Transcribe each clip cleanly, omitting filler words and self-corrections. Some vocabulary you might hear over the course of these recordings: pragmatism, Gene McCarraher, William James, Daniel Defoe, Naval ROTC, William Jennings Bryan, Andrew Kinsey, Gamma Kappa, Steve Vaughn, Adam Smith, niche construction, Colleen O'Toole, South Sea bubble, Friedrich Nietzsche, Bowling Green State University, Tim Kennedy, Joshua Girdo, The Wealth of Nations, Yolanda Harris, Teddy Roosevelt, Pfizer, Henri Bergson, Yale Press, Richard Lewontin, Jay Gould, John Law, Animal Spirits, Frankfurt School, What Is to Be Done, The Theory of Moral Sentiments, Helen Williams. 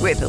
With the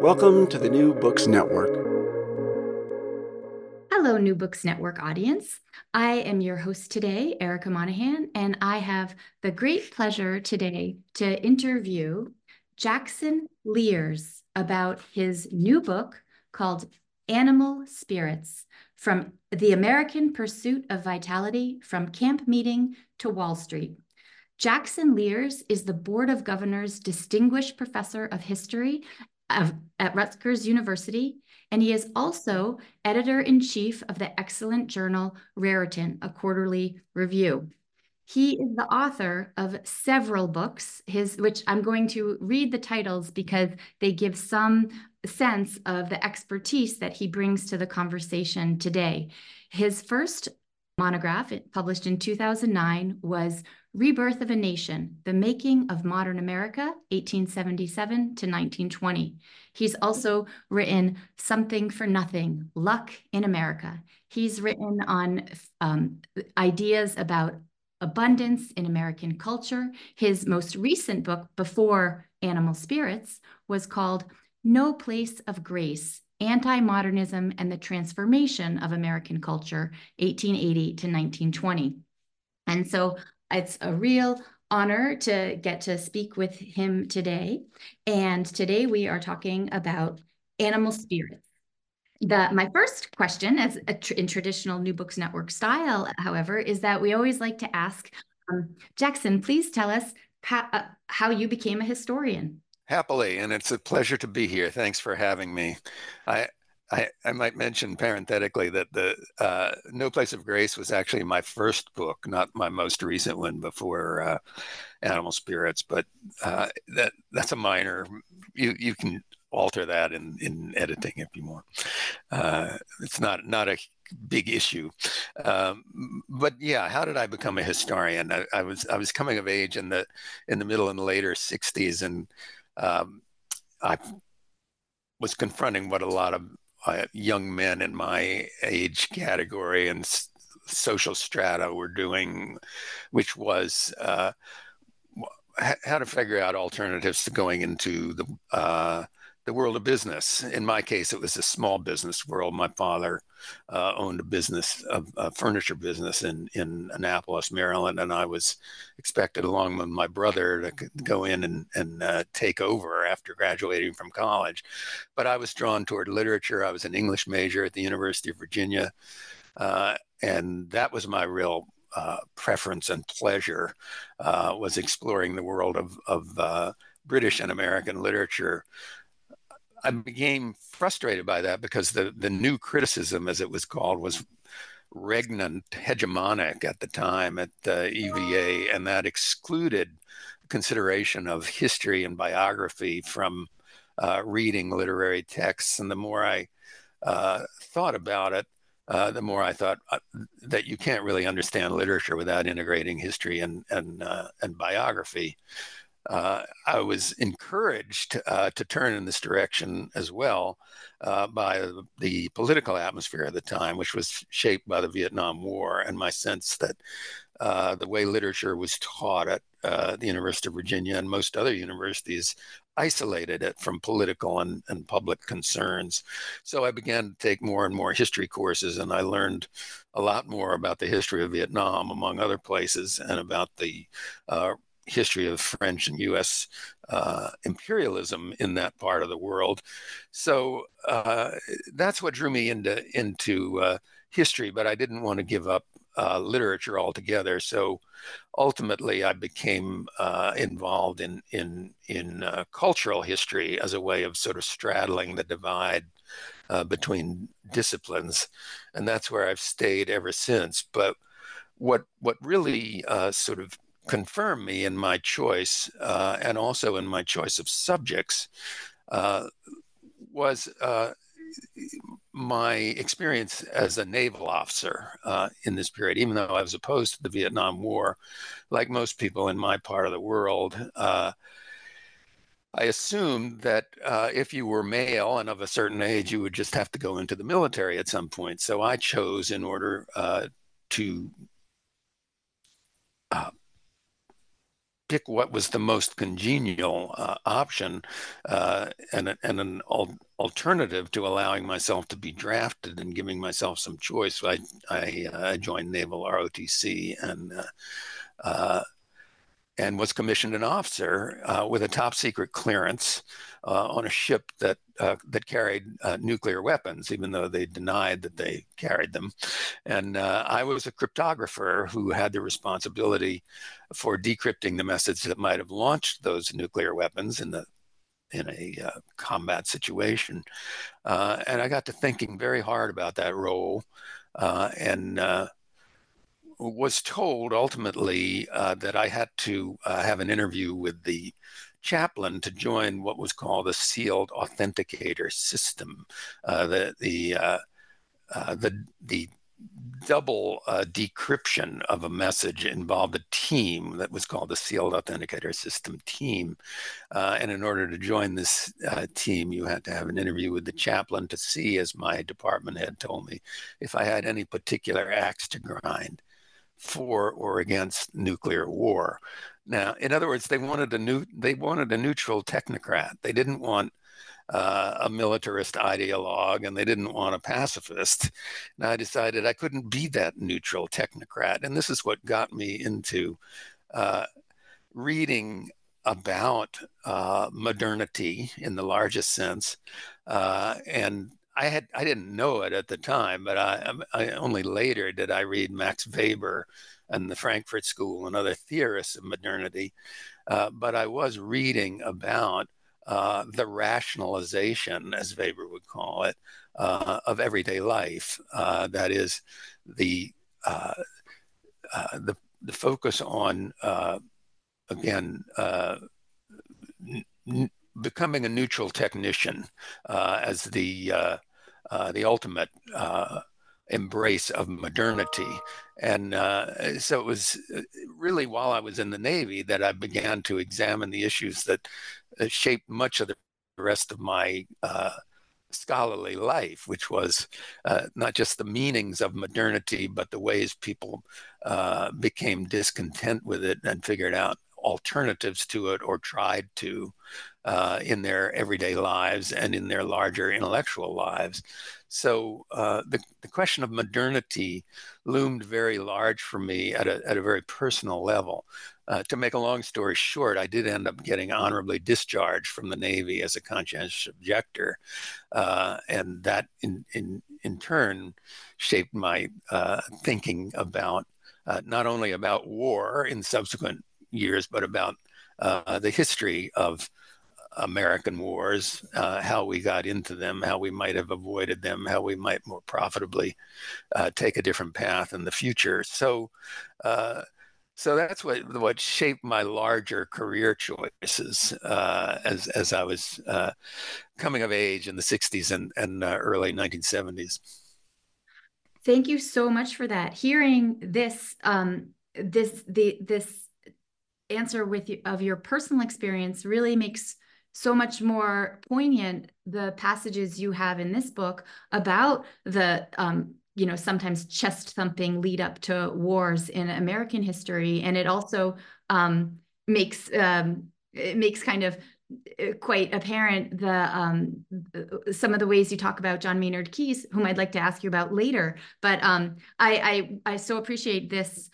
Welcome to the New Books Network. Hello, New Books Network audience. I am your host today, Erica Monahan, and I have the great pleasure today to interview Jackson Lears about his new book called Animal Spirits, From the American Pursuit of Vitality, From Camp Meeting to Wall Street. Jackson Lears is the Board of Governors Distinguished Professor of History at Rutgers University, and he is also Editor-in-Chief of the excellent journal Raritan, a quarterly review. He is the author of several books, which I'm going to read the titles because they give some sense of the expertise that he brings to the conversation today. His first monograph, published in 2009, was Rebirth of a Nation, The Making of Modern America, 1877 to 1920. He's also written Something for Nothing, Luck in America. He's written on ideas about abundance in American culture. His most recent book before Animal Spirits was called No Place of Grace, Anti-Modernism and the Transformation of American Culture, 1880 to 1920. And so it's a real honor to get to speak with him today. And today we are talking about animal spirits. My first question, as in traditional New Books Network style, however, is that we always like to ask, Jackson, please tell us how you became a historian. Happily, and it's a pleasure to be here. Thanks for having me. I might mention parenthetically that the No Place of Grace was actually my first book, not my most recent one before Animal Spirits, but that's a minor. You can alter that in editing if you want. It's not a big issue. But yeah, how did I become a historian? I was coming of age in the middle and later 60s, and I was confronting what a lot of young men in my age category and social strata were doing, which was how to figure out alternatives to going into the world of business. In my case, it was a small business world. My father owned a business, a furniture business in Annapolis, Maryland, and I was expected along with my brother to go in and take over after graduating from college. But I was drawn toward literature. I was an English major at the University of Virginia, and that was my real preference and pleasure, was exploring the world of British and American literature. I became frustrated by that because the new criticism, as it was called, was regnant, hegemonic at the time at the EVA, and that excluded consideration of history and biography from reading literary texts. And the more I thought about it, the more I thought that you can't really understand literature without integrating history and biography. I was encouraged to turn in this direction as well by the political atmosphere at the time, which was shaped by the Vietnam War, and my sense that the way literature was taught at the University of Virginia and most other universities isolated it from political and public concerns. So I began to take more and more history courses, and I learned a lot more about the history of Vietnam, among other places, and about the history of French and U.S. Imperialism in that part of the world. So that's what drew me into history, but I didn't want to give up literature altogether. So ultimately, I became involved in cultural history as a way of sort of straddling the divide between disciplines, and that's where I've stayed ever since. But what really sort of confirmed me in my choice and also in my choice of subjects was my experience as a naval officer in this period. Even though I was opposed to the Vietnam War, like most people in my part of the world, I assumed that if you were male and of a certain age, you would just have to go into the military at some point. So I chose, in order to pick what was the most congenial option and an alternative to allowing myself to be drafted and giving myself some choice, I joined Naval ROTC and was commissioned an officer with a top secret clearance on a ship that carried nuclear weapons, even though they denied that they carried them. And I was a cryptographer who had the responsibility for decrypting the message that might have launched those nuclear weapons in a combat situation. And I got to thinking very hard about that role and was told ultimately that I had to have an interview with the chaplain to join what was called a sealed authenticator system, the double decryption of a message involved a team that was called the Sealed Authenticator System team. And in order to join this team, you had to have an interview with the chaplain to see, as my department head told me, if I had any particular axe to grind for or against nuclear war. Now, in other words, they wanted a neutral technocrat. They didn't want a militarist ideologue, and they didn't want a pacifist. And I decided I couldn't be that neutral technocrat. And this is what got me into reading about modernity in the largest sense. And I didn't know it at the time, but I only later did I read Max Weber and the Frankfurt School and other theorists of modernity. But I was reading about the rationalization, as Weber would call it, of everyday life. That is, the focus on, becoming a neutral technician as the ultimate embrace of modernity. And so it was really while I was in the Navy that I began to examine the issues that shaped much of the rest of my scholarly life, which was not just the meanings of modernity, but the ways people became discontent with it and figured out alternatives to it or tried to in their everyday lives and in their larger intellectual lives. So the question of modernity loomed very large for me at a very personal level. To make a long story short, I did end up getting honorably discharged from the Navy as a conscientious objector. And that in turn shaped my thinking about not only about war in subsequent years, but about the history of American wars, how we got into them, how we might have avoided them, how we might more profitably take a different path in the future. So that's what shaped my larger career choices as I was coming of age in the 60s and early 1970s. Thank you so much for that. Hearing this answer with you, of your personal experience really makes so much more poignant the passages you have in this book about the sometimes chest thumping lead up to wars in American history, and it also makes kind of quite apparent the some of the ways you talk about John Maynard Keynes, whom I'd like to ask you about later. But I so appreciate this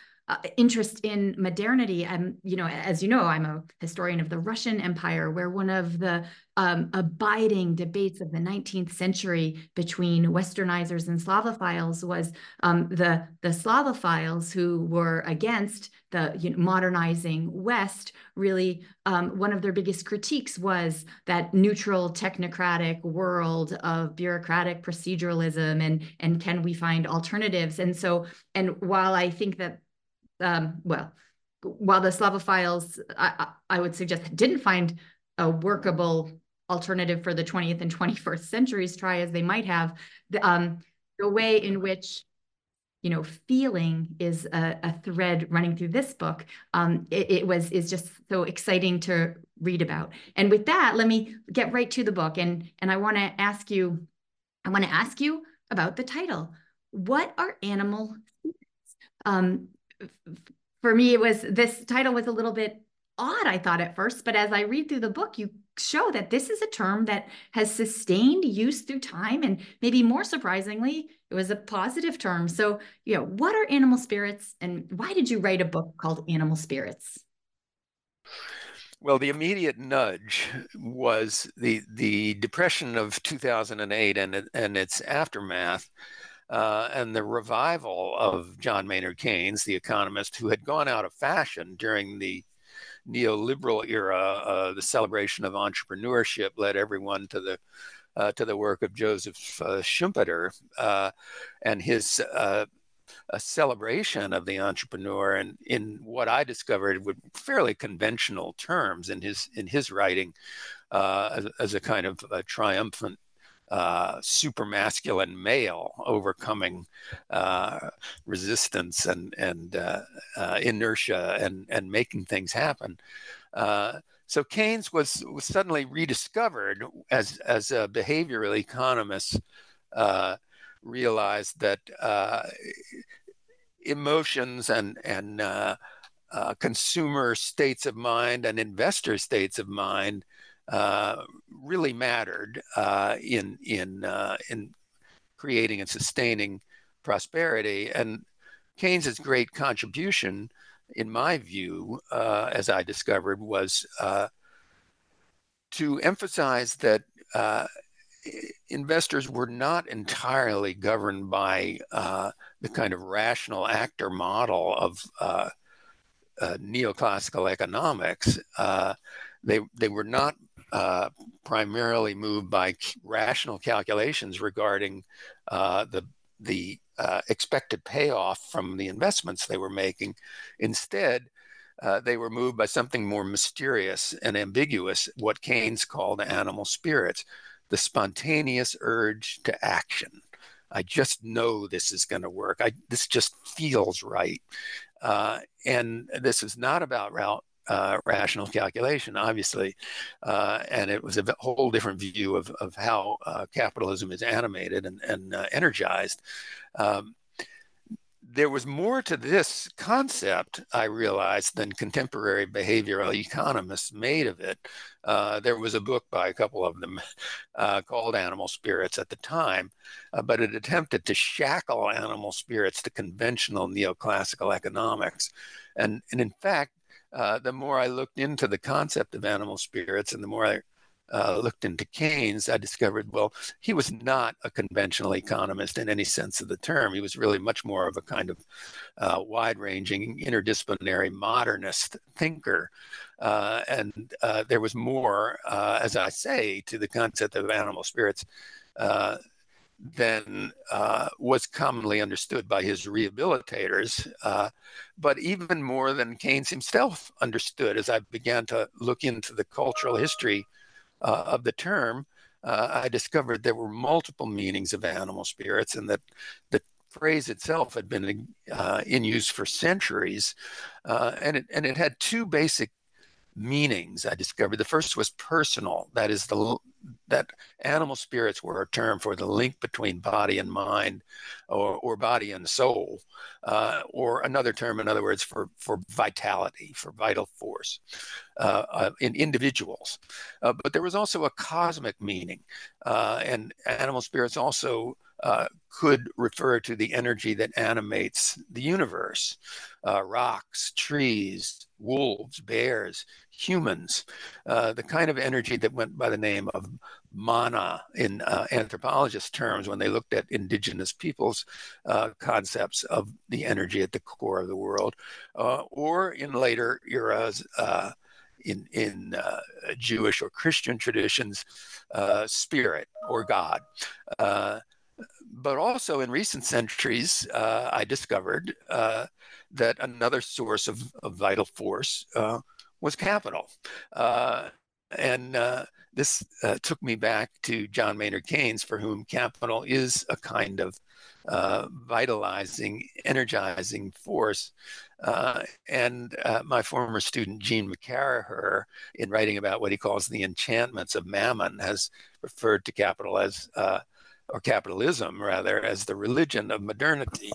interest in modernity. And as you know, I'm a historian of the Russian Empire, where one of the abiding debates of the 19th century between Westernizers and Slavophiles was the Slavophiles, who were against the modernizing West. Really, one of their biggest critiques was that neutral technocratic world of bureaucratic proceduralism, and can we find alternatives? And so, and while I think that while the Slavophiles, I would suggest, didn't find a workable alternative for the 20th and 21st centuries, try as they might have, the way in which feeling is a thread running through this book, is just so exciting to read about. And with that, let me get right to the book, and I want to ask you about the title. What are animal secrets? For me, this title was a little bit odd, I thought, at first, but as I read through the book, you show that this is a term that has sustained use through time, and maybe more surprisingly, it was a positive term. So, what are animal spirits, and why did you write a book called Animal Spirits? Well, the immediate nudge was the Depression of 2008 and its aftermath. And the revival of John Maynard Keynes, the economist who had gone out of fashion during the neoliberal era. The celebration of entrepreneurship led everyone to the work of Joseph Schumpeter and his celebration of the entrepreneur, and in what I discovered were fairly conventional terms in his writing, as a kind of a triumphant supermasculine male overcoming resistance and inertia and making things happen. So Keynes was suddenly rediscovered as a behavioral economist, realized that emotions and consumer states of mind and investor states of mind really mattered in creating and sustaining prosperity. And Keynes's great contribution, in my view, as I discovered, was to emphasize that investors were not entirely governed by the kind of rational actor model of neoclassical economics. They were not primarily moved by rational calculations regarding the expected payoff from the investments they were making. Instead, they were moved by something more mysterious and ambiguous, what Keynes called animal spirits, the spontaneous urge to action. I just know this is going to work. This just feels right. And this is not about rational calculation, obviously, and it was a whole different view of how capitalism is animated and energized. There was more to this concept, I realized, than contemporary behavioral economists made of it. There was a book by a couple of them called Animal Spirits at the time, but it attempted to shackle animal spirits to conventional neoclassical economics, and in fact, the more I looked into the concept of animal spirits and the more I looked into Keynes, I discovered, he was not a conventional economist in any sense of the term. He was really much more of a kind of wide-ranging, interdisciplinary, modernist thinker. And there was more, as I say, to the concept of animal spirits than was commonly understood by his rehabilitators, but even more than Keynes himself understood. As I began to look into the cultural history of the term, I discovered there were multiple meanings of animal spirits, and that the phrase itself had been in use for centuries, and it had two basic meanings, I discovered. The first was personal. That is, that animal spirits were a term for the link between body and mind, or body and soul, or another term, in other words, for vitality, for vital force in individuals. But there was also a cosmic meaning, and animal spirits also could refer to the energy that animates the universe, rocks, trees, wolves, bears, humans, the kind of energy that went by the name of mana in anthropologist terms when they looked at indigenous peoples' concepts of the energy at the core of the world, or in later eras, in Jewish or Christian traditions, spirit or God. But also in recent centuries, I discovered that another source of vital force was capital. And this took me back to John Maynard Keynes, for whom capital is a kind of vitalizing, energizing force. And my former student, Gene McCarraher, in writing about what he calls the enchantments of mammon, has referred to capital as or capitalism, rather, as the religion of modernity,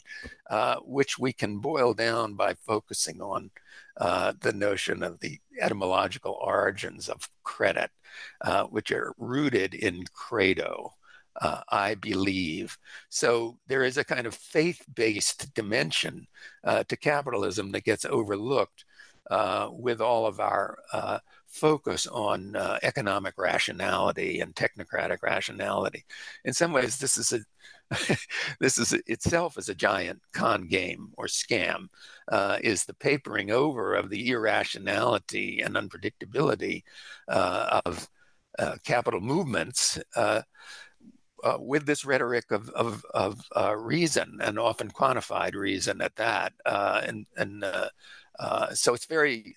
which we can boil down by focusing on the notion of the etymological origins of credit, which are rooted in credo, I believe. So there is a kind of faith-based dimension to capitalism that gets overlooked with all of our focus on economic rationality and technocratic rationality. In some ways, this is itself is a giant con game or scam, is the papering over of the irrationality and unpredictability of capital movements with this rhetoric of reason, and often quantified reason at that, so it's very.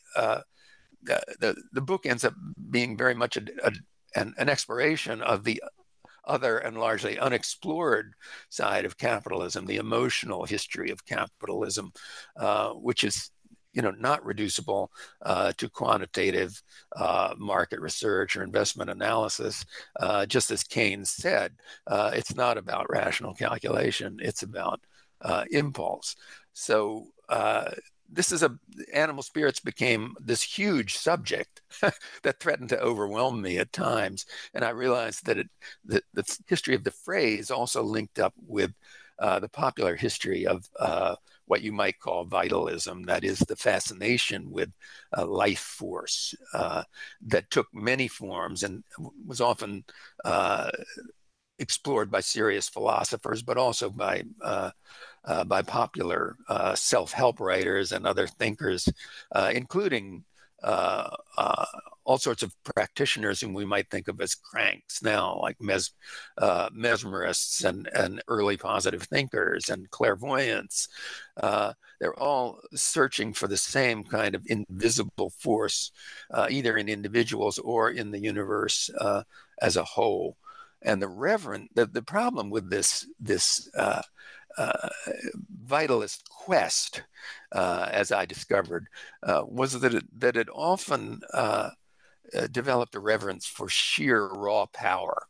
The book ends up being very much an exploration of the other and largely unexplored side of capitalism, the emotional history of capitalism, which is, not reducible to quantitative market research or investment analysis. Just as Keynes said, it's not about rational calculation; it's about impulse. So. This is animal spirits became this huge subject that threatened to overwhelm me at times. And I realized that the history of the phrase also linked up with the popular history of what you might call vitalism, that is the fascination with life force that took many forms and was often explored by serious philosophers, but also by popular self-help writers and other thinkers, including all sorts of practitioners whom we might think of as cranks now, like mesmerists and early positive thinkers and clairvoyants. They're all searching for the same kind of invisible force, either in individuals or in the universe as a whole. And the problem with this vitalist quest, as I discovered, was that it often developed a reverence for sheer raw power,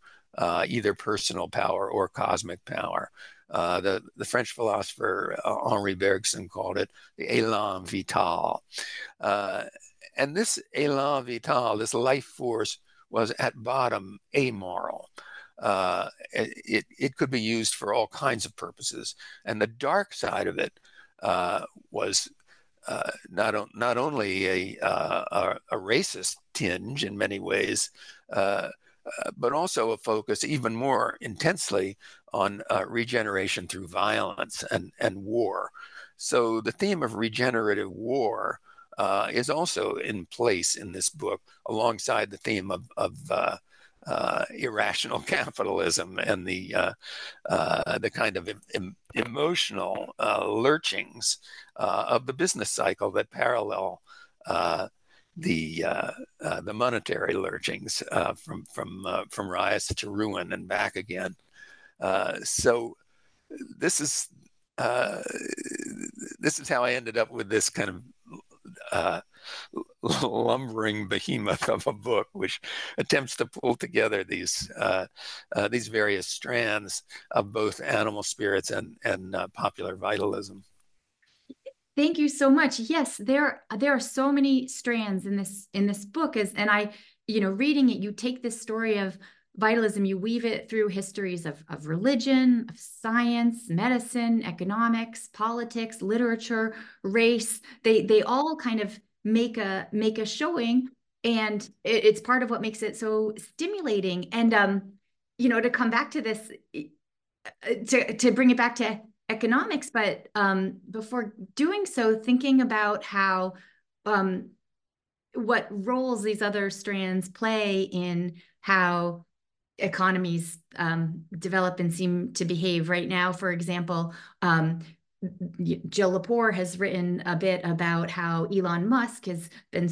either personal power or cosmic power. The French philosopher Henri Bergson called it the élan vital. And this élan vital, this life force, was at bottom amoral. It could be used for all kinds of purposes, and the dark side of it was not only a racist tinge in many ways, but also a focus even more intensely on regeneration through violence and war. So the theme of regenerative war is also in place in this book, alongside the theme of irrational capitalism and the kind of emotional lurchings of the business cycle that parallel the monetary lurchings from rise to ruin and back again. So this is this is how I ended up with this kind of lumbering behemoth of a book, which attempts to pull together these various strands of both animal spirits and popular vitalism. Thank you so much. Yes, there are so many strands in this book, and reading it, you take this story of vitalism, you weave it through histories of religion, of science, medicine, economics, politics, literature, race. They all kind of make a showing, and it's part of what makes it so stimulating. And to come back to this, to bring it back to economics, but before doing so, thinking about how what roles these other strands play in how economies develop and seem to behave right now. For example, Jill Lepore has written a bit about how Elon Musk has been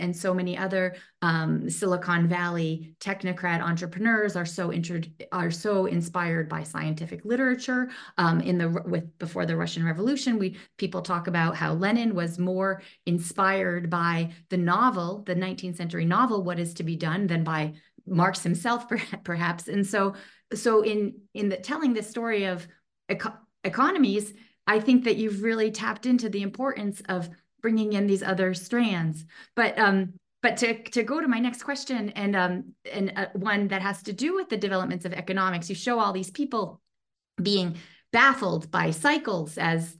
and so many other Silicon Valley technocrat entrepreneurs are so inspired by scientific literature. Before the Russian Revolution, people talk about how Lenin was more inspired by the novel, the 19th century novel, What Is to Be Done, than by Marx himself, perhaps. And so in telling this story of economies. I think that you've really tapped into the importance of bringing in these other strands. But to go to my next question and one that has to do with the developments of economics, you show all these people being baffled by cycles as,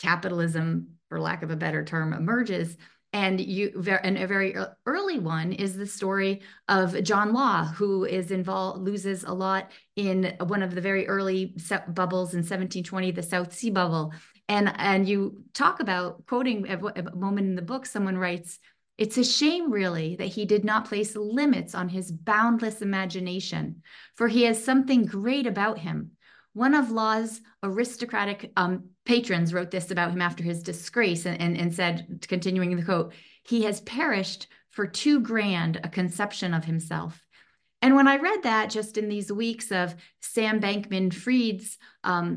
capitalism, for lack of a better term, emerges. And a very early one is the story of John Law, who is involved, loses a lot in one of the very early bubbles in 1720, the South Sea Bubble. And you talk about, quoting a moment in the book, someone writes, "It's a shame, really, that he did not place limits on his boundless imagination, for he has something great about him. One of Law's aristocratic patrons wrote this about him after his disgrace and said, continuing the quote, 'He has perished for too grand a conception of himself.'" And when I read that, just in these weeks of Sam Bankman-Fried's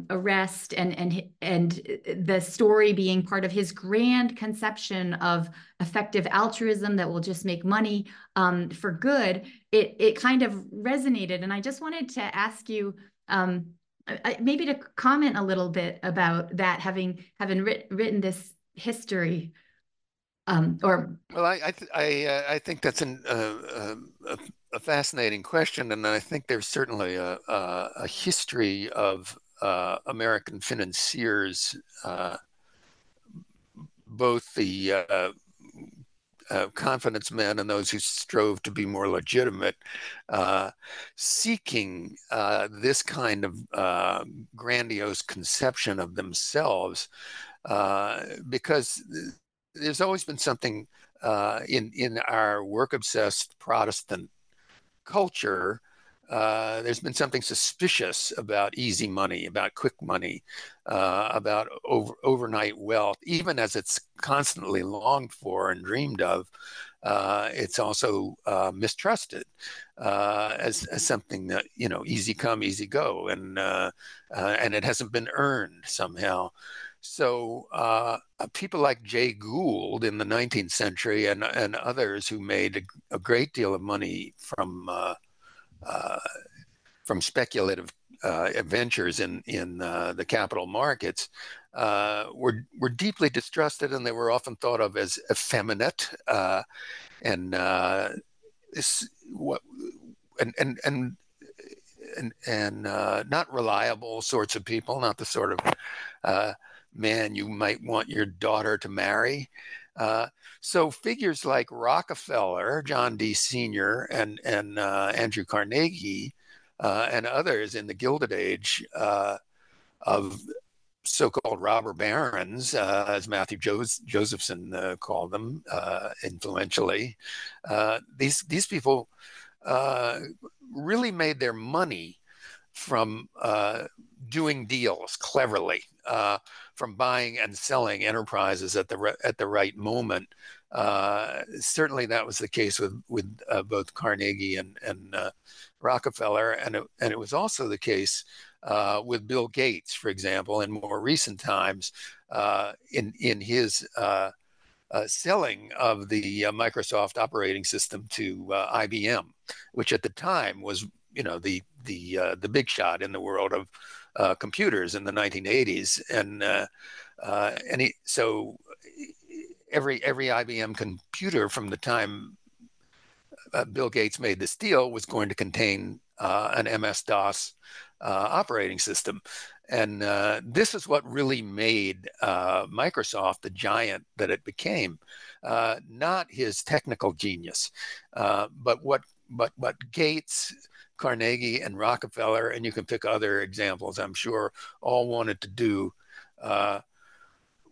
arrest and the story being part of his grand conception of effective altruism that will just make money for good, it kind of resonated. And I just wanted to ask you, maybe to comment a little bit about that, having written this history, I think that's a fascinating question, and I think there's certainly a history of American financiers, both the confidence men and those who strove to be more legitimate, seeking this kind of grandiose conception of themselves, because there's always been something in our work-obsessed Protestant culture. There's been something suspicious about easy money, about quick money, about overnight wealth. Even as it's constantly longed for and dreamed of, it's also mistrusted as something that, easy come, easy go, and it hasn't been earned somehow. So people like Jay Gould in the 19th century and others who made a great deal of money from speculative ventures in the capital markets were deeply distrusted, and they were often thought of as effeminate and not reliable sorts of people, not the sort of man you might want your daughter to marry. So figures like Rockefeller, John D. Sr., and Andrew Carnegie, and others in the Gilded Age of so-called robber barons, as Matthew Josephson called them influentially, these people really made their money from doing deals cleverly, from buying and selling enterprises at the right moment. Certainly, that was the case with both Carnegie and Rockefeller, and it was also the case with Bill Gates, for example, in more recent times, in his selling of the Microsoft operating system to IBM, which at the time was, you know, the big shot in the world of computers in the 1980s, and so every IBM computer from the time Bill Gates made this deal was going to contain an MS-DOS operating system. And this is what really made Microsoft the giant that it became. Not his technical genius, but what Gates, Carnegie, and Rockefeller, and you can pick other examples, I'm sure, all wanted to do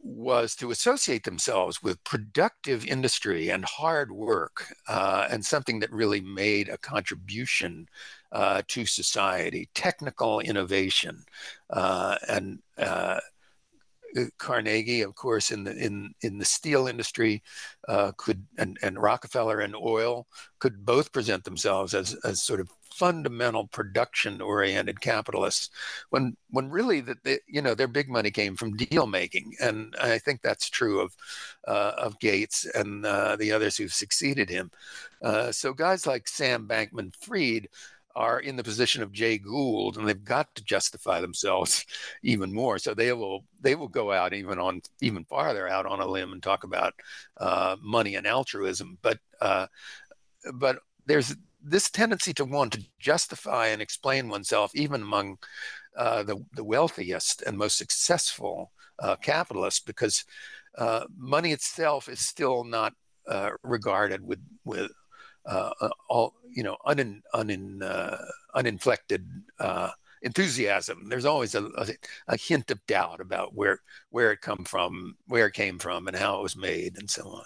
was to associate themselves with productive industry and hard work, and something that really made a contribution to society, technical innovation. And Carnegie, of course, in the steel industry, and Rockefeller in oil could both present themselves as sort of fundamental production-oriented capitalists, when really their big money came from deal making, and I think that's true of Gates and the others who've succeeded him. So guys like Sam Bankman-Fried are in the position of Jay Gould, and they've got to justify themselves even more. So they will go out even farther out on a limb and talk about money and altruism, but there's this tendency to want to justify and explain oneself, even among the wealthiest and most successful capitalists, because money itself is still not regarded with uninflected enthusiasm. There's always a hint of doubt about where it come from, where it came from, and how it was made, and so on.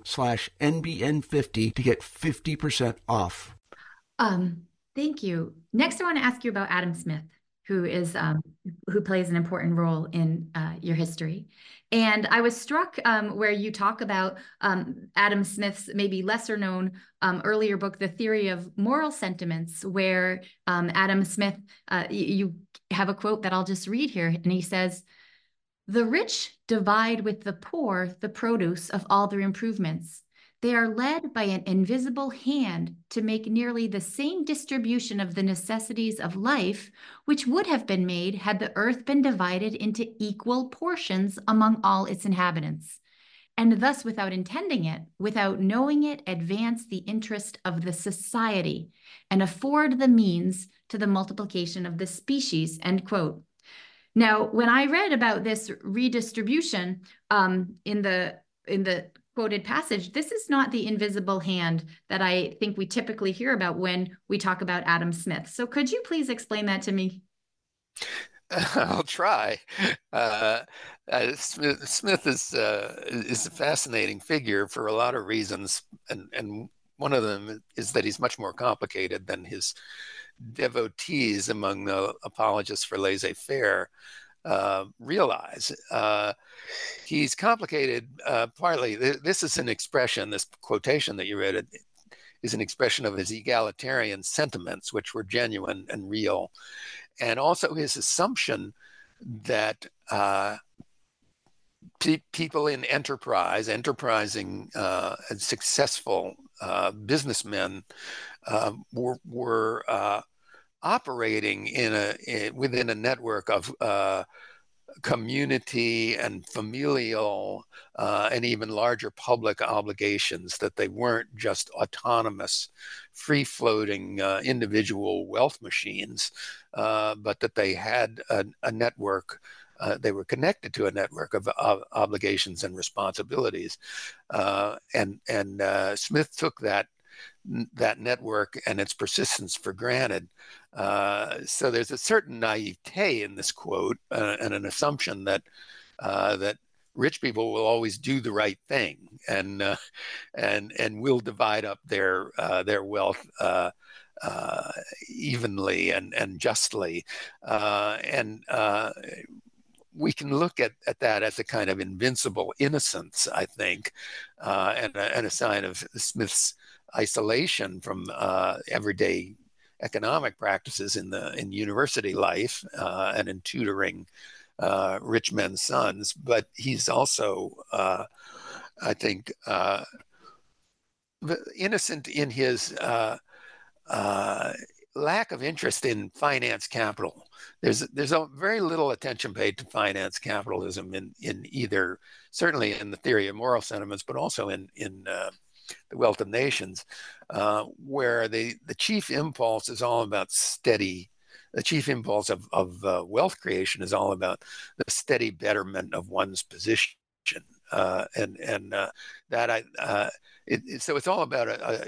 to get 50% off. Thank you. Next, I want to ask you about Adam Smith, who plays an important role in your history. And I was struck where you talk about Adam Smith's maybe lesser known earlier book, The Theory of Moral Sentiments, where Adam Smith, you have a quote that I'll just read here. And he says, "The rich divide with the poor the produce of all their improvements. They are led by an invisible hand to make nearly the same distribution of the necessities of life, which would have been made had the earth been divided into equal portions among all its inhabitants, and thus, without intending it, without knowing it, advance the interest of the society and afford the means to the multiplication of the species," end quote. Now, when I read about this redistribution in the quoted passage, this is not the invisible hand that I think we typically hear about when we talk about Adam Smith. So could you please explain that to me? I'll try. Smith is a fascinating figure for a lot of reasons, and one of them is that he's much more complicated than his devotees among the apologists for laissez-faire realize. He's complicated partly. This is an expression, this quotation that you read, it is an expression of his egalitarian sentiments, which were genuine and real. And also his assumption that people in enterprising and successful businessmen were operating within a network of community and familial and even larger public obligations, that they weren't just autonomous, free-floating individual wealth machines, but that they had a network. They were connected to a network of obligations and responsibilities. And Smith took that network and its persistence for granted. So there's a certain naivete in this quote and an assumption that rich people will always do the right thing and will divide up their wealth evenly and justly. We can look at that as a kind of invincible innocence, I think, and a sign of Smith's isolation from everyday economic practices in university life and in tutoring rich men's sons. But he's also, I think, innocent in his lack of interest in finance capital. There's a very little attention paid to finance capitalism in either, certainly in The Theory of Moral Sentiments, but also in The Wealth of Nations, where the chief impulse is all about the chief impulse of wealth creation is all about the steady betterment of one's position. So it's all about a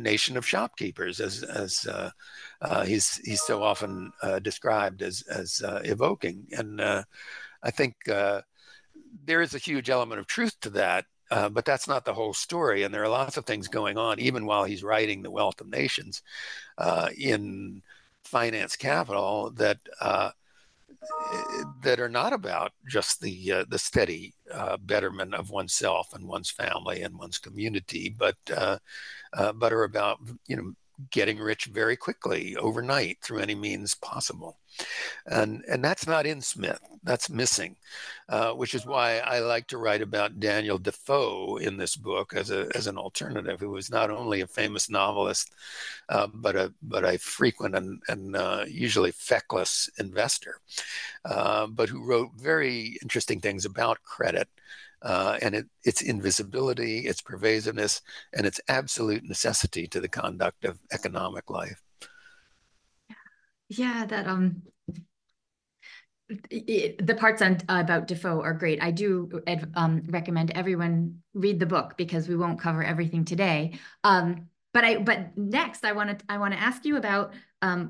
nation of shopkeepers, as he's so often described as evoking. And I think there is a huge element of truth to that. But that's not the whole story, and there are lots of things going on, even while he's writing The Wealth of Nations, in finance capital that are not about just the steady betterment of oneself and one's family and one's community, but are about getting rich very quickly, overnight, through any means possible. And that's not in Smith. That's missing, which is why I like to write about Daniel Defoe in this book as an alternative, who was not only a famous novelist, but a frequent and usually feckless investor, but who wrote very interesting things about credit and its invisibility, its pervasiveness, and its absolute necessity to the conduct of economic life. Yeah, that the parts about Defoe are great. I do recommend everyone read the book, because we won't cover everything today. But next, I want to ask you about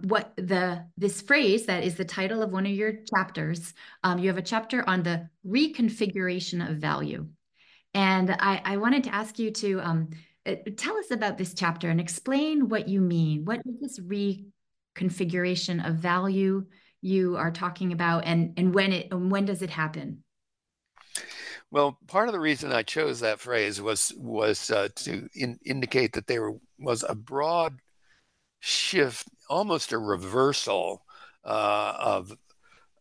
what this phrase that is the title of one of your chapters. You have a chapter on the reconfiguration of value, and I wanted to ask you to tell us about this chapter and explain what you mean. What is this reconfiguration of value you are talking about, and when does it happen? Well, part of the reason I chose that phrase was to indicate that there was a broad shift, almost a reversal of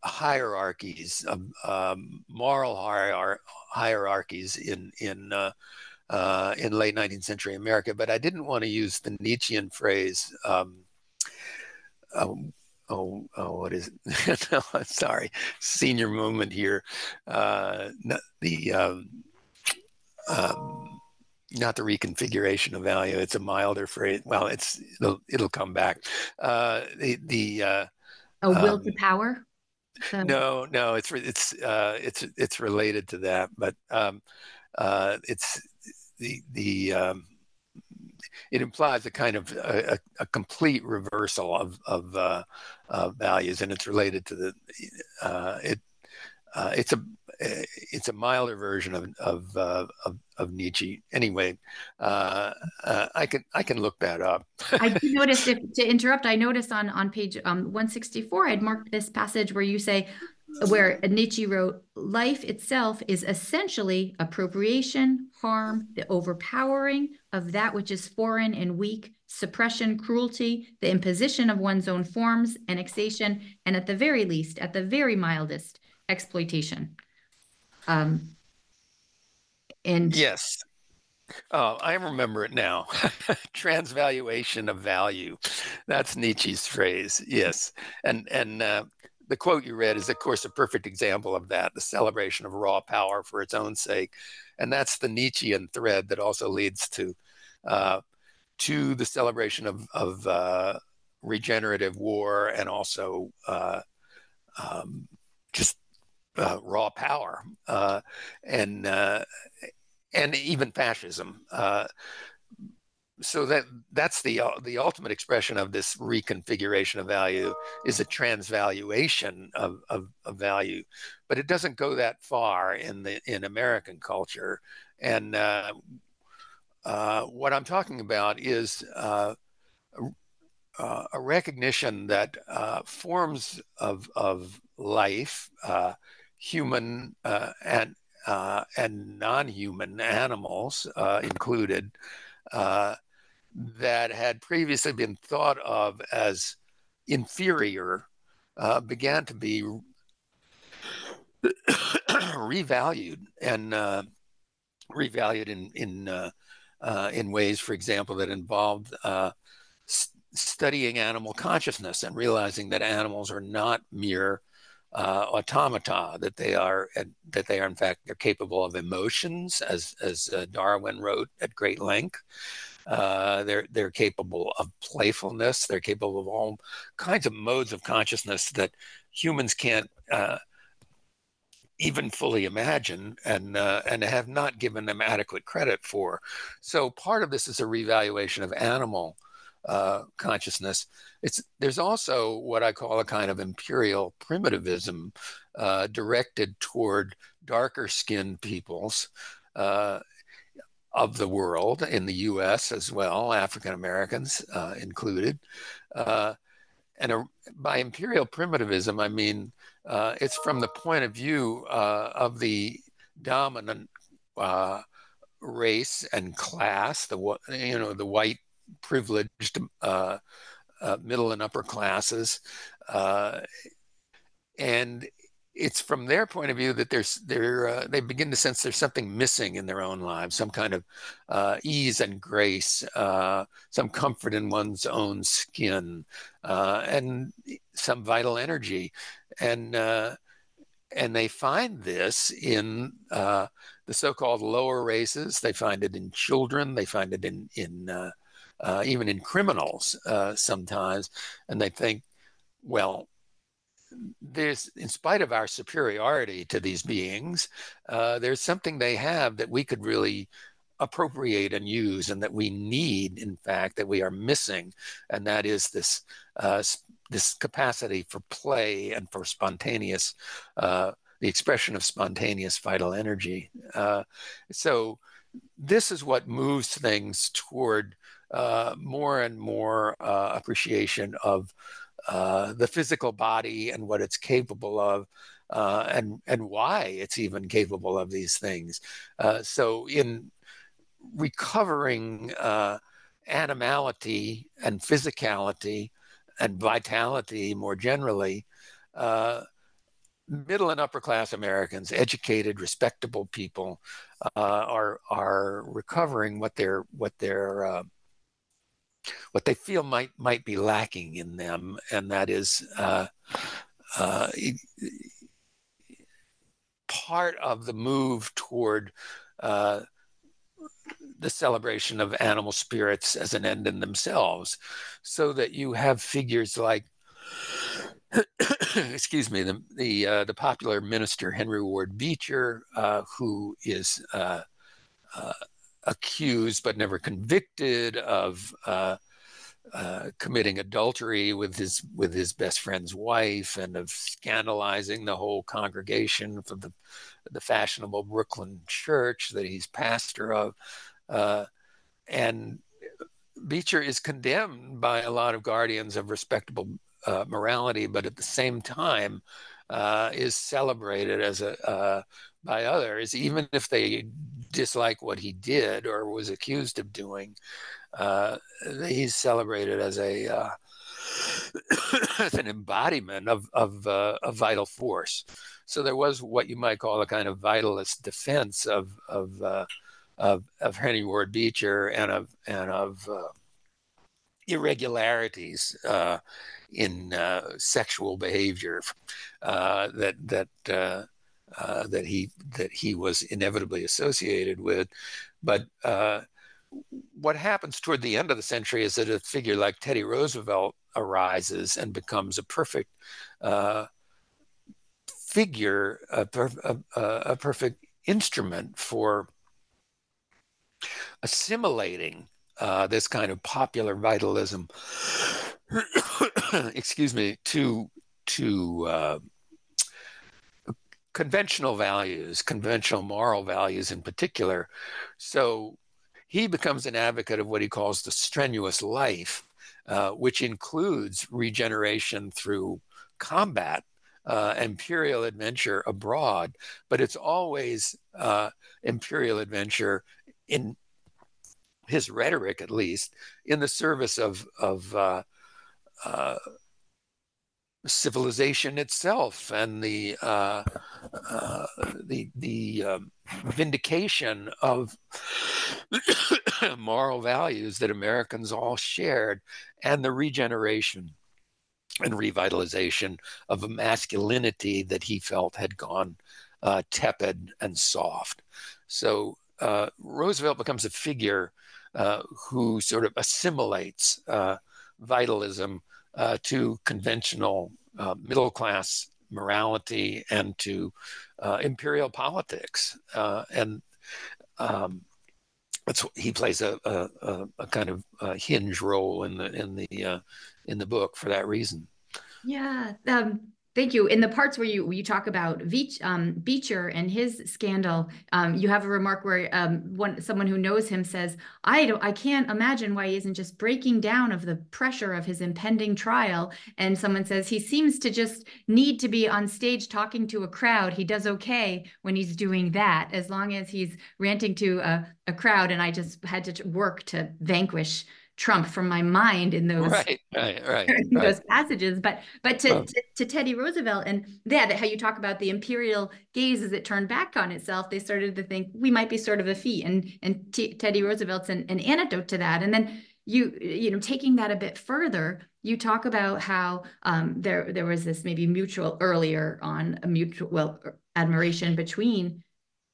hierarchies, of moral hierarchies in late 19th century America. But I didn't want to use the Nietzschean phrase. What is it? No, I'm sorry. Senior moment here. Not the reconfiguration of value. It's a milder phrase. Well, it'll come back. A will to power. No, it's related to that, but it's the. It implies a kind of a complete reversal of values, and it's related to it's a milder version of Nietzsche. Anyway, I can look that up. I do notice, to interrupt, I noticed on page 164, I'd marked this passage where you say, where Nietzsche wrote, life itself is essentially appropriation, harm, the overpowering of that which is foreign and weak, suppression, cruelty, the imposition of one's own forms, annexation, and at the very least, at the very mildest, exploitation. And yes. I remember it now. Transvaluation of value. That's Nietzsche's phrase. Yes. And the quote you read is, of course, a perfect example of that, the celebration of raw power for its own sake. And that's the Nietzschean thread that also leads to the celebration of regenerative war and also just raw power and even fascism. So that's the ultimate expression of this reconfiguration of value is a transvaluation of value, but it doesn't go that far in American culture. And what I'm talking about is a recognition that forms of life, human and non-human animals included, that had previously been thought of as inferior, began to be revalued and revalued in ways, for example, that involved studying animal consciousness and realizing that animals are not mere automata, that they are in fact, they're capable of emotions, as Darwin wrote at great length. They're capable of playfulness. They're capable of all kinds of modes of consciousness that humans can't even fully imagine and have not given them adequate credit for. So part of this is a revaluation of animal consciousness. There's also what I call a kind of imperial primitivism directed toward darker-skinned peoples of the world, in the U.S. as well, African Americans included. And by imperial primitivism, I mean it's from the point of view of the dominant race and class, the white privileged middle and upper classes, and it's from their point of view that they begin to sense there's something missing in their own lives, some kind of ease and grace, some comfort in one's own skin, and some vital energy, and they find this in the so-called lower races. They find it in children. They find it in even in criminals sometimes, and they think, well, there's, in spite of our superiority to these beings, there's something they have that we could really appropriate and use, and that we need, in fact, that we are missing, and that is this capacity for play and for spontaneous, the expression of spontaneous vital energy. So this is what moves things toward more and more appreciation of the physical body and what it's capable of, and why it's even capable of these things. So in recovering animality and physicality and vitality more generally, middle and upper class Americans, educated, respectable people, are recovering what they feel might be lacking in them, and that is part of the move toward the celebration of animal spirits as an end in themselves, so that you have figures like, excuse me, the popular minister Henry Ward Beecher, who is accused but never convicted of committing adultery with his best friend's wife, and of scandalizing the whole congregation for the fashionable Brooklyn church that he's pastor of, and Beecher is condemned by a lot of guardians of respectable morality, but at the same time is celebrated as by others, even if they dislike what he did or was accused of doing. He's celebrated as as an embodiment of a vital force. So there was what you might call a kind of vitalist defense of of Henry Ward Beecher and of irregularities in sexual behavior that he was inevitably associated with. But what happens toward the end of the century is that a figure like Teddy Roosevelt arises and becomes a perfect figure, a perfect instrument for assimilating this kind of popular vitalism, excuse me, to conventional values, conventional moral values in particular. So he becomes an advocate of what he calls the strenuous life, which includes regeneration through combat, imperial adventure abroad, but it's always imperial adventure, in his rhetoric at least, in the service of civilization itself and the vindication of moral values that Americans all shared, and the regeneration and revitalization of a masculinity that he felt had gone tepid and soft. So Roosevelt becomes a figure who sort of assimilates vitalism to conventional middle-class morality and to imperial politics, and he plays a kind of hinge role in the book for that reason. Yeah, thank you. In the parts where you talk about Beecher and his scandal, you have a remark where someone who knows him says, I can't imagine why he isn't just breaking down of the pressure of his impending trial. And someone says, he seems to just need to be on stage talking to a crowd. He does okay when he's doing that, as long as he's ranting to a crowd. And I just had to work to vanquish Trump from my mind in those, those passages, but to Teddy Roosevelt and that, how you talk about the imperial gaze as it turned back on itself, they started to think we might be sort of effete, and Teddy Roosevelt's an antidote to that. And then you know taking that a bit further, you talk about how there was this maybe mutual admiration between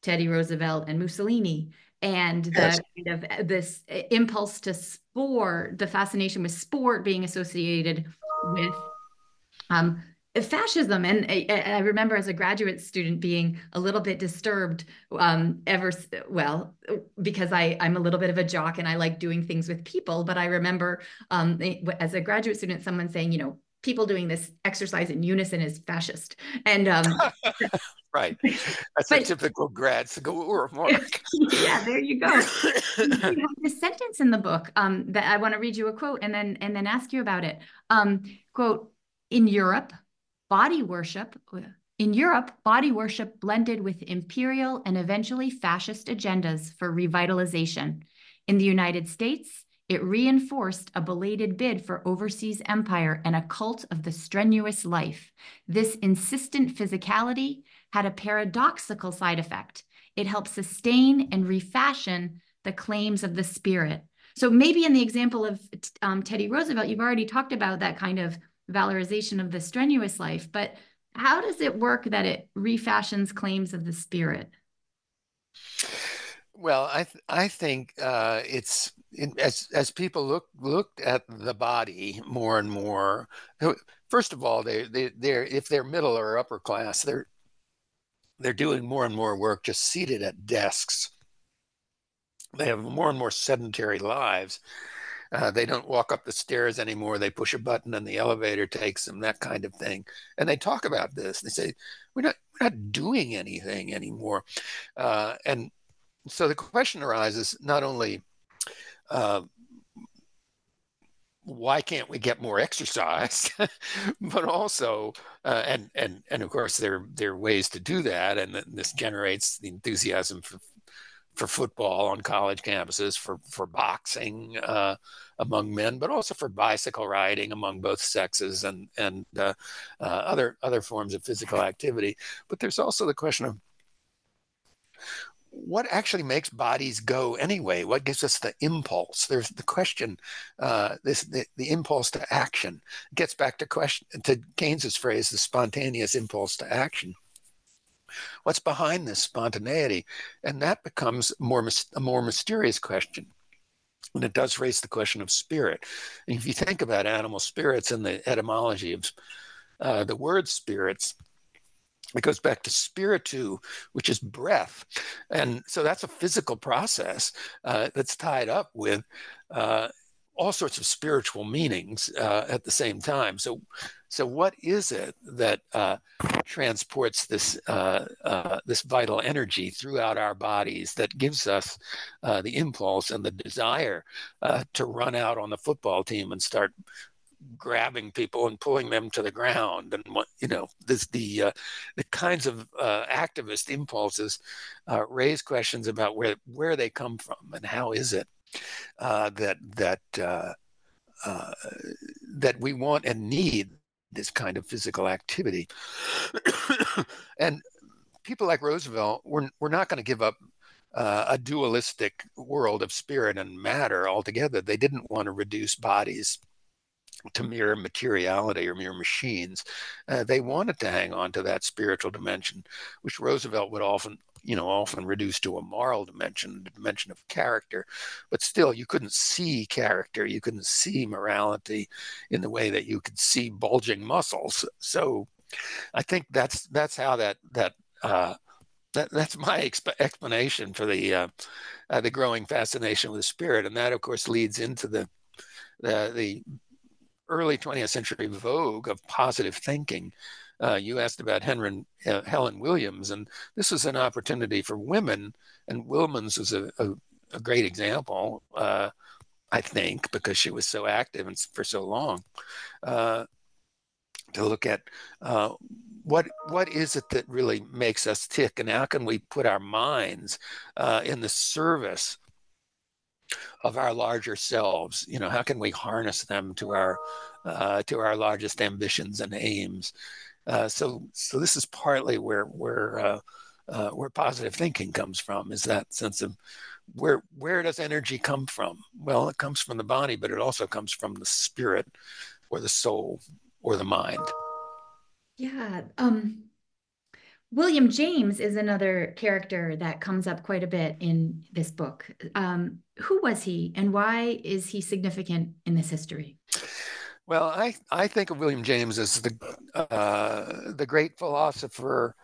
Teddy Roosevelt and Mussolini. And the kind of this impulse to sport, the fascination with sport being associated with fascism. And I remember as a graduate student being a little bit disturbed because I'm a little bit of a jock and I like doing things with people. But I remember as a graduate student, someone saying, you know, people doing this exercise in unison is fascist. And right. That's a typical grad school remark. Yeah, there you go. You have this sentence in the book that I want to read you a quote and then ask you about it. Quote, in Europe, body worship blended with imperial and eventually fascist agendas for revitalization. In the United States, it reinforced a belated bid for overseas empire and a cult of the strenuous life. This insistent physicality had a paradoxical side effect. It helped sustain and refashion the claims of the spirit. So maybe in the example of Teddy Roosevelt, you've already talked about that kind of valorization of the strenuous life, but how does it work that it refashions claims of the spirit? Well, I think it's as people looked at the body more and more. First of all, they're if they're middle or upper class, they're doing more and more work just seated at desks. They have more and more sedentary lives. They don't walk up the stairs anymore. They push a button and the elevator takes them. That kind of thing. And they talk about this. They say we're not doing anything anymore, and so the question arises not only why can't we get more exercise, but also and of course there are ways to do that, and this generates the enthusiasm for football on college campuses, for boxing among men, but also for bicycle riding among both sexes and other forms of physical activity. But there's also the question of what actually makes bodies go anyway? What gives us the impulse? There's the question, the impulse to action. It gets back to Keynes's phrase, the spontaneous impulse to action. What's behind this spontaneity? And that becomes a more mysterious question. And it does raise the question of spirit. And if you think about animal spirits and the etymology of the word spirits, it goes back to spiritu, which is breath. And so that's a physical process that's tied up with all sorts of spiritual meanings at the same time. So what is it that transports this this vital energy throughout our bodies that gives us the impulse and the desire to run out on the football team and start grabbing people and pulling them to the ground, and the kinds of activist impulses raise questions about where they come from and how is it that we want and need this kind of physical activity. And people like Roosevelt were not going to give up a dualistic world of spirit and matter altogether. They didn't want to reduce bodies to mere materiality or mere machines. They wanted to hang on to that spiritual dimension, which Roosevelt would often reduced to a moral dimension, the dimension of character. But still, you couldn't see character, you couldn't see morality in the way that you could see bulging muscles. So I think that's how that's my explanation for the growing fascination with spirit. And that, of course, leads into the early 20th century vogue of positive thinking. You asked about Helen Williams, and this was an opportunity for women, and Williams was a great example, I think, because she was so active and for so long, to look at what is it that really makes us tick, and how can we put our minds in the service of our larger selves? How can we harness them to our largest ambitions and aims? So this is partly where positive thinking comes from, is that sense of where does energy come from? Well, it comes from the body, but it also comes from the spirit or the soul or the mind. Yeah. William James is another character that comes up quite a bit in this book. Who was he, and why is he significant in this history? Well, I think of William James as the great philosopher,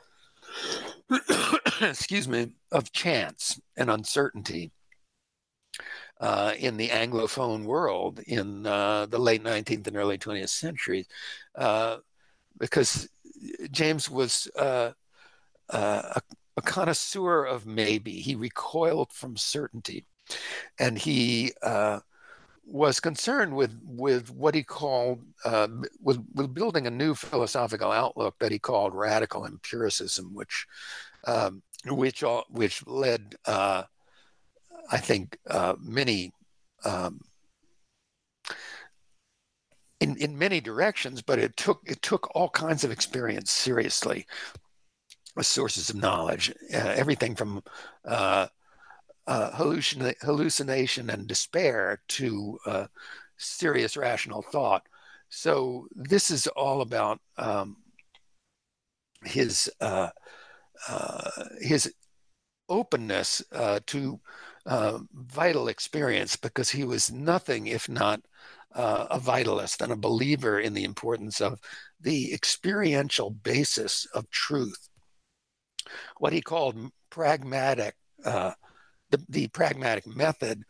of chance and uncertainty in the Anglophone world in the late 19th and early 20th centuries, because James was a connoisseur of maybe. He recoiled from certainty, and he was concerned with what he called with building a new philosophical outlook that he called radical empiricism, which led I think many in many directions, but it took all kinds of experience seriously as sources of knowledge, everything from hallucination and despair to serious rational thought. So this is all about his openness to vital experience, because he was nothing if not a vitalist and a believer in the importance of the experiential basis of truth, what he called pragmatic. The pragmatic method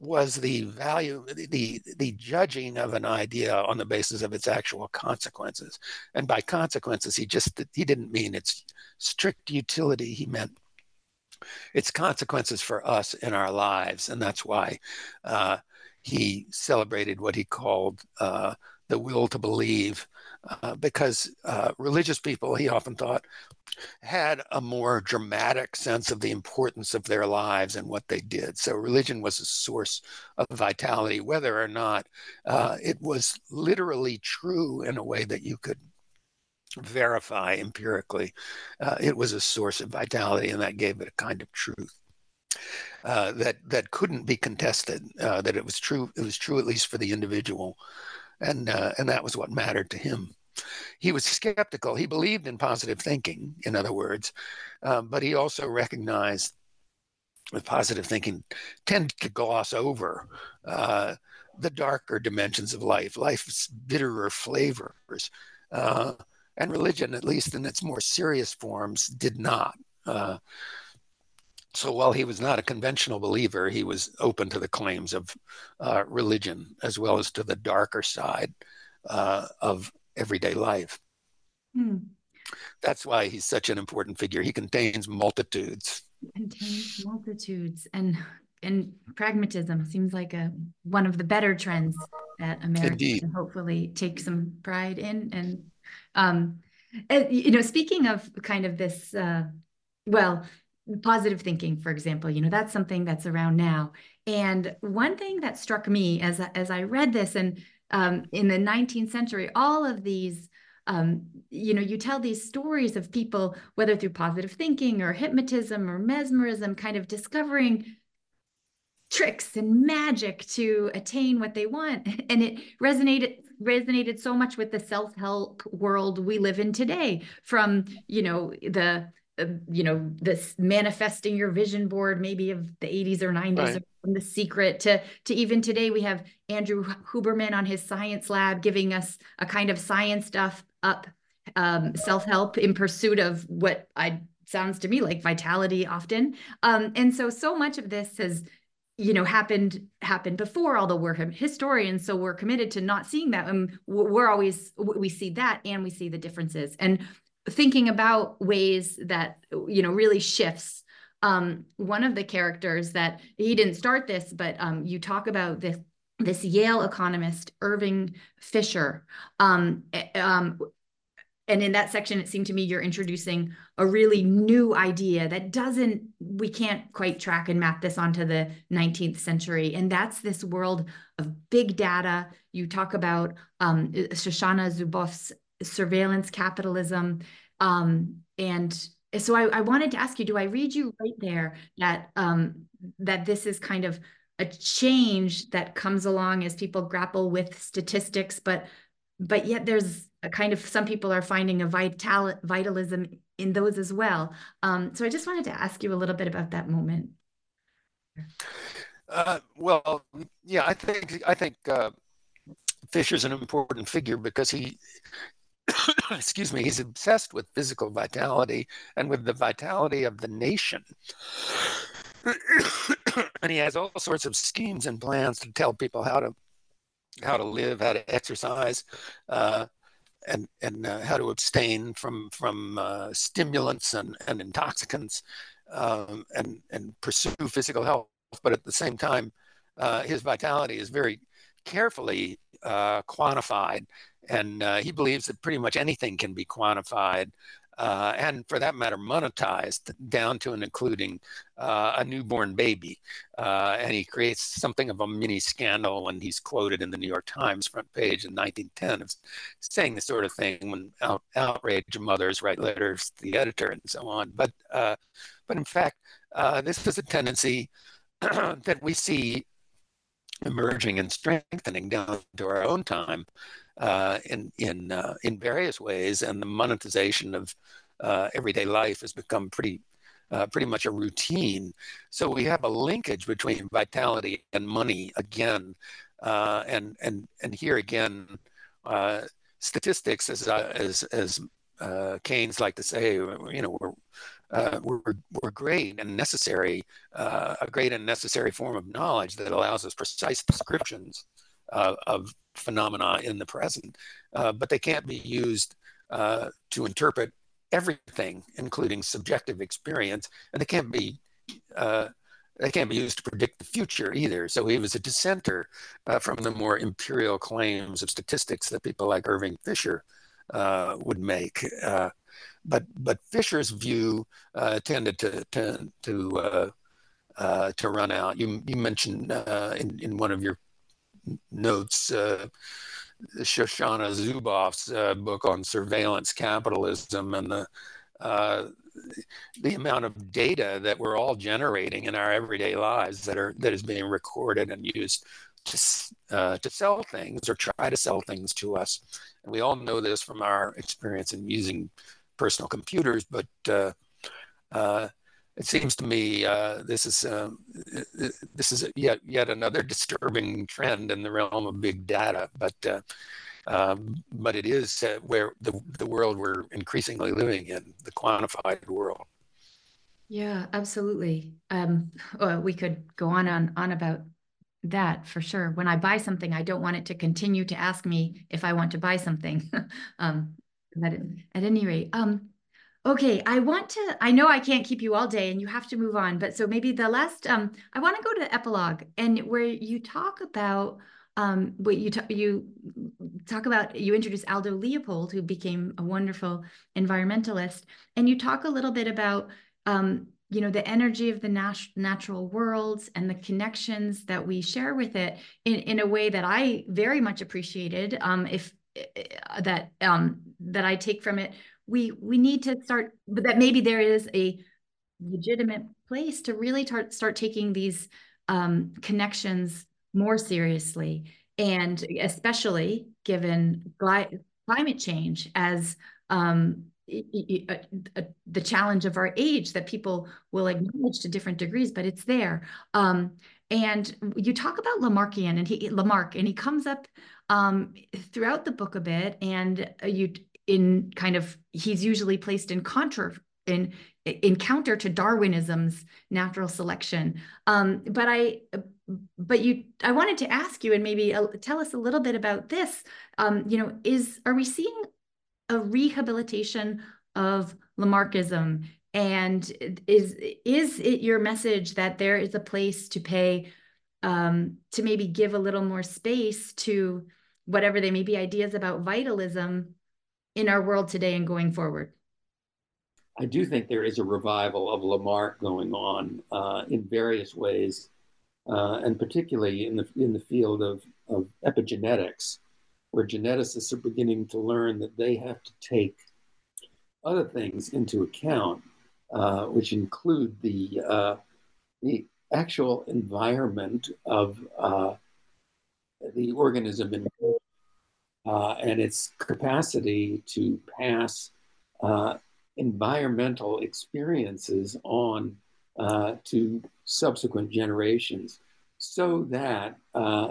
was the value, the judging of an idea on the basis of its actual consequences. And by consequences, he didn't mean its strict utility. He meant its consequences for us in our lives. And that's why he celebrated what he called the will to believe, because religious people, he often thought, had a more dramatic sense of the importance of their lives and what they did. So religion was a source of vitality, whether or not it was literally true in a way that you could verify empirically. It was a source of vitality, and that gave it a kind of truth. that couldn't be contested, that it was true. It was true, at least for the individual. And that was what mattered to him. He was skeptical. He believed in positive thinking, in other words, but he also recognized that positive thinking tended to gloss over the darker dimensions of life, life's bitterer flavors. And religion, at least in its more serious forms, did not. So while he was not a conventional believer, he was open to the claims of religion, as well as to the darker side of everyday life. That's why he's such an important figure. He contains multitudes. And pragmatism seems like one of the better trends that America can hopefully take some pride in. And you know, speaking of kind of this, positive thinking, for example, you know, that's something that's around now. And one thing that struck me as I read this, and in the 19th century, all of these, you know, you tell these stories of people, whether through positive thinking or hypnotism or mesmerism, kind of discovering tricks and magic to attain what they want. And it resonated so much with the self-help world we live in today, from, you know, this manifesting your vision board, maybe of the 80s or 90s, right, or from The Secret to even today. We have Andrew Huberman on his science lab giving us a kind of science stuff up, self-help in pursuit of what sounds to me like vitality often. And so much of this has, you know, happened before, although we're historians, so we're committed to not seeing that. And we see that, and we see the differences. And thinking about ways that, you know, really shifts. One of the characters that he didn't start this, but you talk about this Yale economist, Irving Fisher. And in that section, it seemed to me you're introducing a really new idea we can't quite track and map this onto the 19th century. And that's this world of big data. You talk about Shoshana Zuboff's surveillance capitalism. And so I wanted to ask you, do I read you right there that this is kind of a change that comes along as people grapple with statistics, but yet there's a kind of, some people are finding a vitalism in those as well. So I just wanted to ask you a little bit about that moment. Yeah, I think Fisher's an important figure because he, excuse me, he's obsessed with physical vitality and with the vitality of the nation. And he has all sorts of schemes and plans to tell people how to live, how to exercise, and how to abstain from stimulants and intoxicants, and pursue physical health. But at the same time, his vitality is very carefully quantified, and he believes that pretty much anything can be quantified, and for that matter monetized, down to and including a newborn baby, and he creates something of a mini scandal when he's quoted in the New York Times front page in 1910 of saying this sort of thing, when outraged mothers write letters to the editor and so on. But in fact, this is a tendency that we see emerging and strengthening down to our own time, in various ways, and the monetization of everyday life has become pretty much a routine. So we have a linkage between vitality and money again, and here again, statistics, as Keynes liked to say, you know, were great and necessary, a great and necessary form of knowledge that allows us precise descriptions of phenomena in the present, but they can't be used to interpret everything, including subjective experience, and they can't be used to predict the future either. So he was a dissenter from the more imperial claims of statistics that people like Irving Fisher would make. But Fisher's view tended to run out. You mentioned in one of your notes Shoshana Zuboff's book on surveillance capitalism and the amount of data that we're all generating in our everyday lives that is being recorded and used to sell things or try to sell things to us. And we all know this from our experience in using personal computers, but it seems to me this is yet another disturbing trend in the realm of big data. But it is where the world we're increasingly living in, the quantified world. Yeah, absolutely. We could go on about that for sure. When I buy something, I don't want it to continue to ask me if I want to buy something. But at any rate, okay, I know I can't keep you all day and you have to move on, but so maybe the last, I want to go to the epilogue and where you talk about you introduce Aldo Leopold, who became a wonderful environmentalist, and you talk a little bit about, the energy of the natural worlds and the connections that we share with it in a way that I very much appreciated, that I take from it. We need to start, but that maybe there is a legitimate place to really start taking these connections more seriously, and especially given climate change as the challenge of our age that people will acknowledge to different degrees, but it's there. And you talk about Lamarckian and he comes up throughout the book a bit, and he's usually placed in counter to Darwinism's natural selection. But I wanted to ask you, and maybe tell us a little bit about this. Are we seeing a rehabilitation of Lamarckism? And is it your message that there is a place to pay, to maybe give a little more space to whatever they may be ideas about vitalism in our world today and going forward? I do think there is a revival of Lamarck going on in various ways. And particularly in the field of epigenetics, where geneticists are beginning to learn that they have to take other things into account, which include the actual environment of the organism and its capacity to pass environmental experiences on to subsequent generations, so that,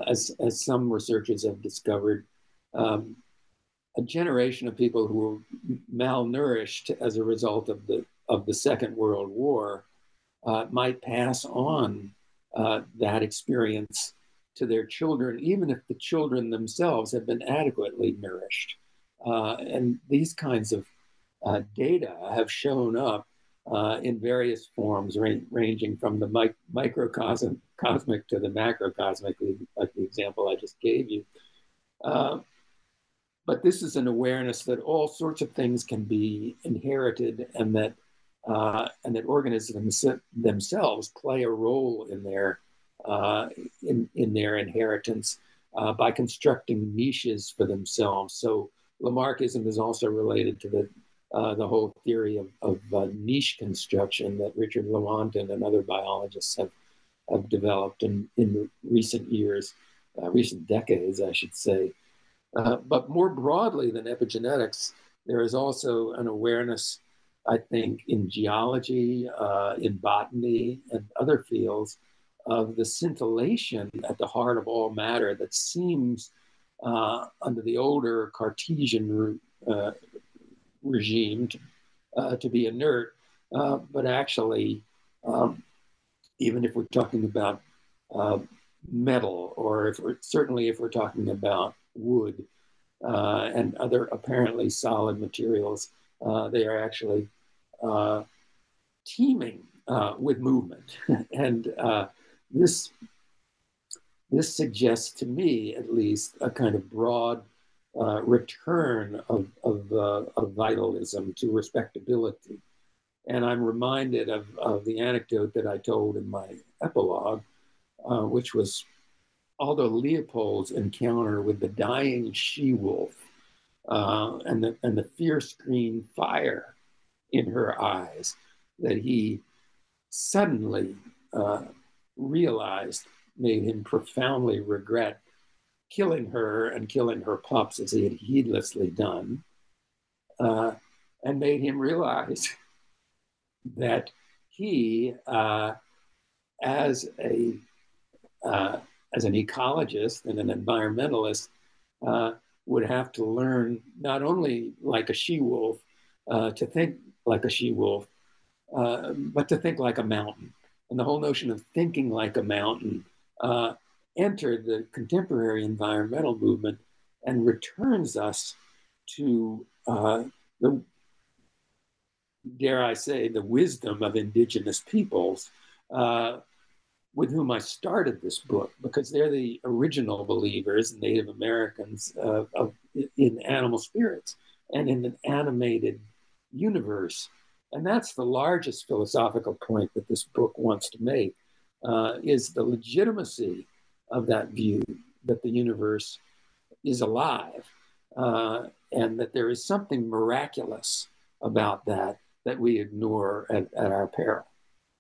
as some researchers have discovered, a generation of people who were malnourished as a result of the Second World War might pass on that experience to their children, even if the children themselves have been adequately nourished. And these kinds of data have shown up in various forms, ranging from the microcosmic to the macrocosmic, like the example I just gave you. But this is an awareness that all sorts of things can be inherited, and that organisms themselves play a role in their inheritance by constructing niches for themselves. So Lamarckism is also related to the whole theory of niche construction that Richard Lewontin and other biologists have developed in recent decades, I should say. But more broadly than epigenetics, there is also an awareness, I think, in geology, in botany, and other fields of the scintillation at the heart of all matter that seems, under the older Cartesian regime to be inert, but actually, even if we're talking about metal, or if we're talking about wood and other apparently solid materials, they are actually teeming with movement. And this suggests, to me at least, a kind of broad return of vitalism to respectability. And I'm reminded of the anecdote that I told in my epilogue, which was Aldo Leopold's encounter with the dying she-wolf and the fear-screen fire in her eyes that he suddenly realized made him profoundly regret killing her and killing her pups as he had heedlessly done, and made him realize that he, as an ecologist and an environmentalist, would have to learn not only like a she-wolf, to think like a she-wolf, but to think like a mountain. And the whole notion of thinking like a mountain entered the contemporary environmental movement and returns us to the, dare I say, the wisdom of indigenous peoples, with whom I started this book, because they're the original believers, Native Americans, in animal spirits and in an animated universe. And that's the largest philosophical point that this book wants to make, is the legitimacy of that view that the universe is alive, and that there is something miraculous about that that we ignore at our peril.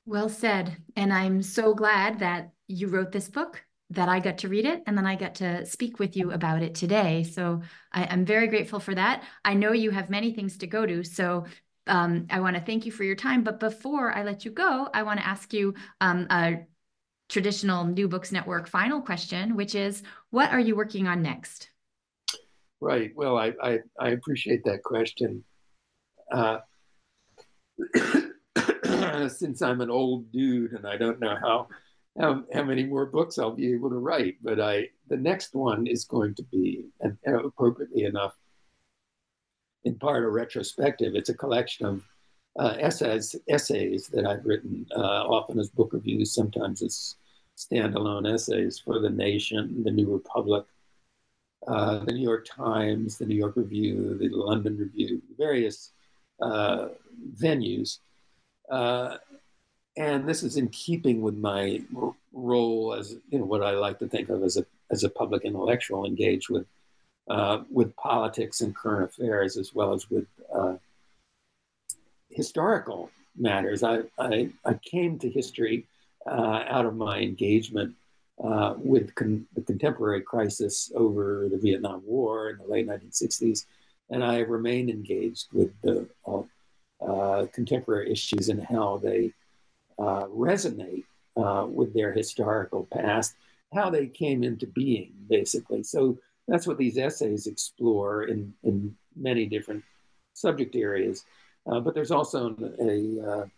Well said. And I'm so glad that you wrote this book, that I got to read it, and then I got to speak with you about it today. So I'm very grateful for that. I know you have many things to go to, so I want to thank you for your time. But before I let you go, I want to ask you a traditional New Books Network final question, which is, what are you working on next? Right. Well, I appreciate that question. Since I'm an old dude and I don't know how many more books I'll be able to write, but the next one is going to be, and appropriately enough, in part a retrospective. It's a collection of essays that I've written, often as book reviews, sometimes as standalone essays for The Nation, The New Republic, The New York Times, The New York Review, The London Review, various venues. And this is in keeping with my role as, you know, what I like to think of as a public intellectual engaged with politics and current affairs, as well as with historical matters. I came to history out of my engagement with the contemporary crisis over the Vietnam War in the late 1960s, and I remain engaged with the contemporary issues and how they resonate with their historical past, how they came into being, basically. So that's what these essays explore in many different subject areas. But there's also an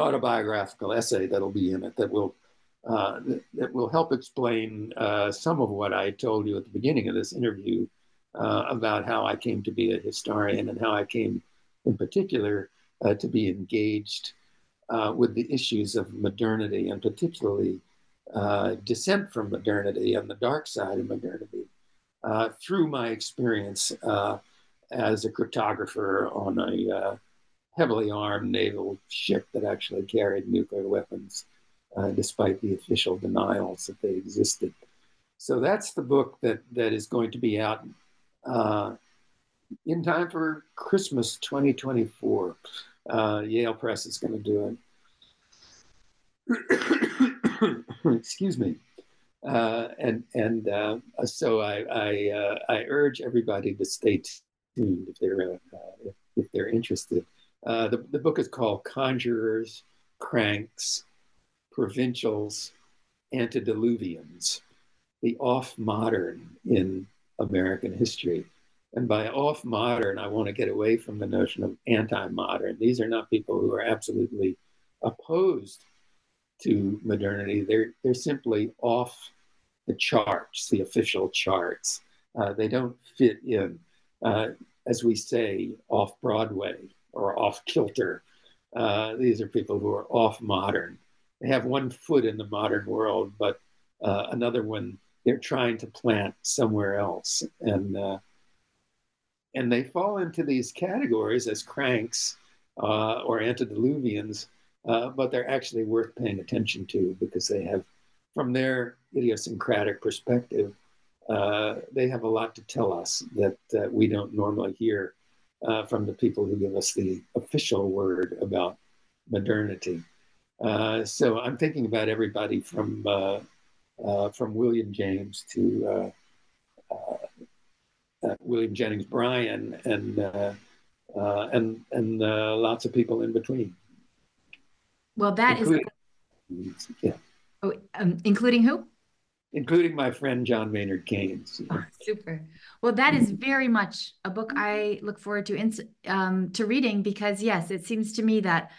autobiographical essay that'll be in it that will help explain some of what I told you at the beginning of this interview about how I came to be a historian and how I came in particular to be engaged with the issues of modernity, and particularly dissent from modernity and the dark side of modernity, through my experience as a cryptographer on a heavily armed naval ship that actually carried nuclear weapons, despite the official denials that they existed. So that's the book that is going to be out in time for Christmas 2024. Yale Press is going to do it. Excuse me. So I urge everybody to stay tuned if they're interested. The book is called Conjurers, Cranks, Provincials, Antediluvians: The Off-Modern in American History. And by off-modern, I want to get away from the notion of anti-modern. These are not people who are absolutely opposed to modernity. They're simply off the charts, the official charts. They don't fit in, as we say, off-Broadway or off-kilter. These are people who are off-modern. They have one foot in the modern world, but another one they're trying to plant somewhere else. And they fall into these categories as cranks or antediluvians, but they're actually worth paying attention to because they have, from their idiosyncratic perspective, they have a lot to tell us that we don't normally hear from the people who give us the official word about modernity. So I'm thinking about everybody from William James to William Jennings Bryan and lots of people in between. Well, that is... Yeah. Oh, including who? Including my friend, John Maynard Keynes. Oh, super. Well, that is very much a book I look forward to reading because, yes, it seems to me that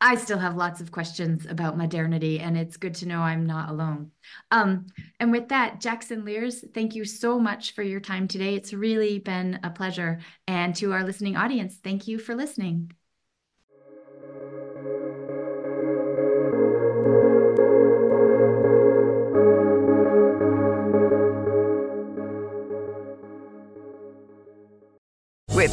I still have lots of questions about modernity, and it's good to know I'm not alone. And with that, Jackson Lears, thank you so much for your time today. It's really been a pleasure. And to our listening audience, thank you for listening. With